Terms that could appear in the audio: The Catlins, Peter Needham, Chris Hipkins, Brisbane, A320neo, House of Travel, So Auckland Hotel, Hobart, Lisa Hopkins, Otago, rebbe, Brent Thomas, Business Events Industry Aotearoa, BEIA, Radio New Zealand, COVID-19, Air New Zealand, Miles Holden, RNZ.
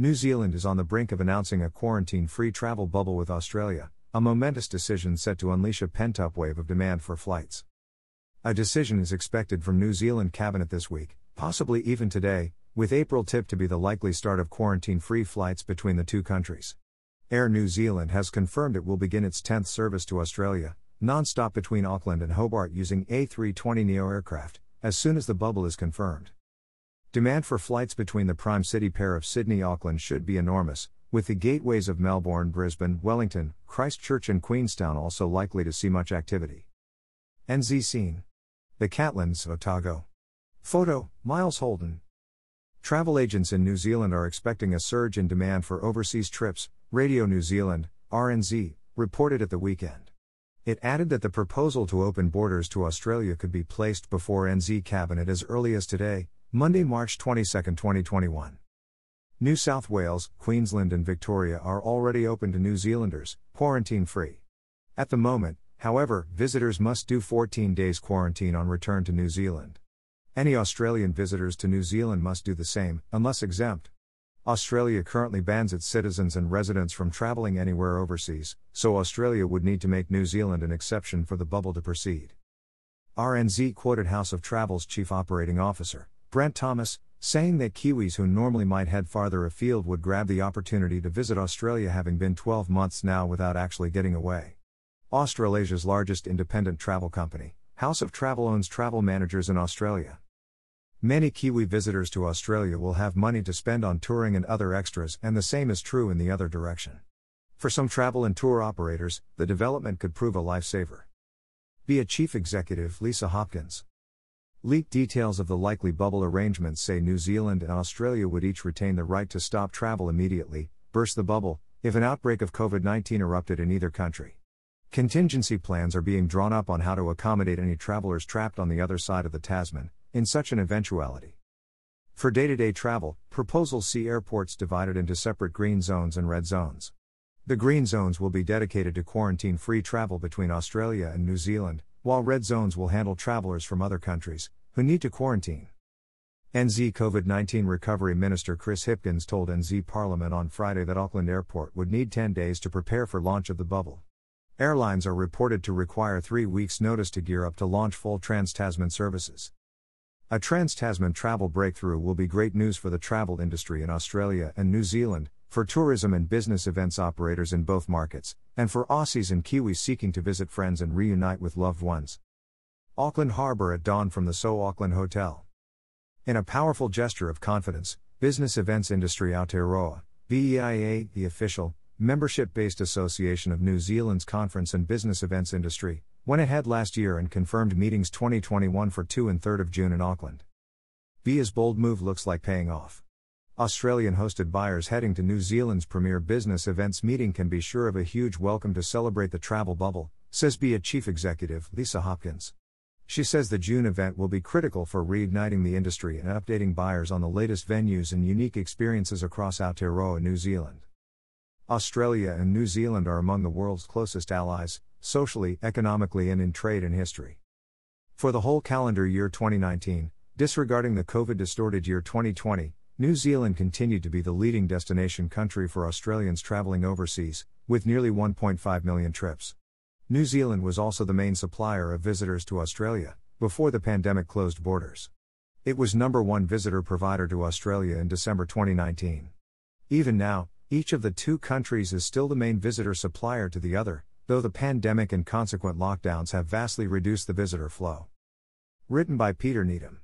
New Zealand is on the brink of announcing a quarantine-free travel bubble with Australia, a momentous decision set to unleash a pent-up wave of demand for flights. A decision is expected from New Zealand Cabinet this week, possibly even today, with April tipped to be the likely start of quarantine-free flights between the two countries. Air New Zealand has confirmed it will begin its 10th service to Australia, non-stop between Auckland and Hobart using A320neo aircraft, as soon as the bubble is confirmed. Demand for flights between the prime city pair of Sydney-Auckland should be enormous, with the gateways of Melbourne, Brisbane, Wellington, Christchurch and Queenstown also likely to see much activity. NZ Scene: The Catlins, Otago. Photo, Miles Holden. Travel agents in New Zealand are expecting a surge in demand for overseas trips, Radio New Zealand, RNZ, reported at the weekend. It added that the proposal to open borders to Australia could be placed before NZ Cabinet as early as today, Monday, March 22, 2021. New South Wales, Queensland and Victoria are already open to New Zealanders, quarantine-free. At the moment, however, visitors must do 14 days quarantine on return to New Zealand. Any Australian visitors to New Zealand must do the same, unless exempt. Australia currently bans its citizens and residents from travelling anywhere overseas, so Australia would need to make New Zealand an exception for the bubble to proceed. RNZ quoted House of Travel's Chief Operating Officer, Brent Thomas, saying that Kiwis who normally might head farther afield would grab the opportunity to visit Australia, having been 12 months now without actually getting away. Australasia's largest independent travel company, House of Travel, owns travel managers in Australia. Many Kiwi visitors to Australia will have money to spend on touring and other extras, and the same is true in the other direction. For some travel and tour operators, the development could prove a lifesaver. BA Chief Executive Lisa Hopkins. Leaked details of the likely bubble arrangements say New Zealand and Australia would each retain the right to stop travel immediately, burst the bubble, if an outbreak of COVID-19 erupted in either country. Contingency plans are being drawn up on how to accommodate any travelers trapped on the other side of the Tasman, in such an eventuality. For day-to-day travel, proposals see airports divided into separate green zones and red zones. The green zones will be dedicated to quarantine-free travel between Australia and New Zealand, while red zones will handle travelers from other countries who need to quarantine. NZ COVID-19 Recovery Minister Chris Hipkins told NZ Parliament on Friday that Auckland Airport would need 10 days to prepare for launch of the bubble. Airlines are reported to require 3 weeks' notice to gear up to launch full trans-Tasman services. A trans-Tasman travel breakthrough will be great news for the travel industry in Australia and New Zealand, for tourism and business events operators in both markets, and for Aussies and Kiwis seeking to visit friends and reunite with loved ones. Auckland Harbour at dawn from the So Auckland Hotel. In a powerful gesture of confidence, Business Events Industry Aotearoa, BEIA, the official, membership-based association of New Zealand's conference and business events industry, went ahead last year and confirmed meetings 2021 for 2 and 3 June in Auckland. BEIA's bold move looks like paying off. Australian-hosted buyers heading to New Zealand's premier business events meeting can be sure of a huge welcome to celebrate the travel bubble, says BEIA Chief Executive Lisa Hopkins. She says the June event will be critical for reigniting the industry and updating buyers on the latest venues and unique experiences across Aotearoa, New Zealand. Australia and New Zealand are among the world's closest allies, socially, economically and in trade and history. For the whole calendar year 2019, disregarding the COVID-distorted year 2020, New Zealand continued to be the leading destination country for Australians travelling overseas, with nearly 1.5 million trips. New Zealand was also the main supplier of visitors to Australia, before the pandemic closed borders. It was #1 visitor provider to Australia in December 2019. Even now, each of the two countries is still the main visitor supplier to the other, though the pandemic and consequent lockdowns have vastly reduced the visitor flow. Written by Peter Needham.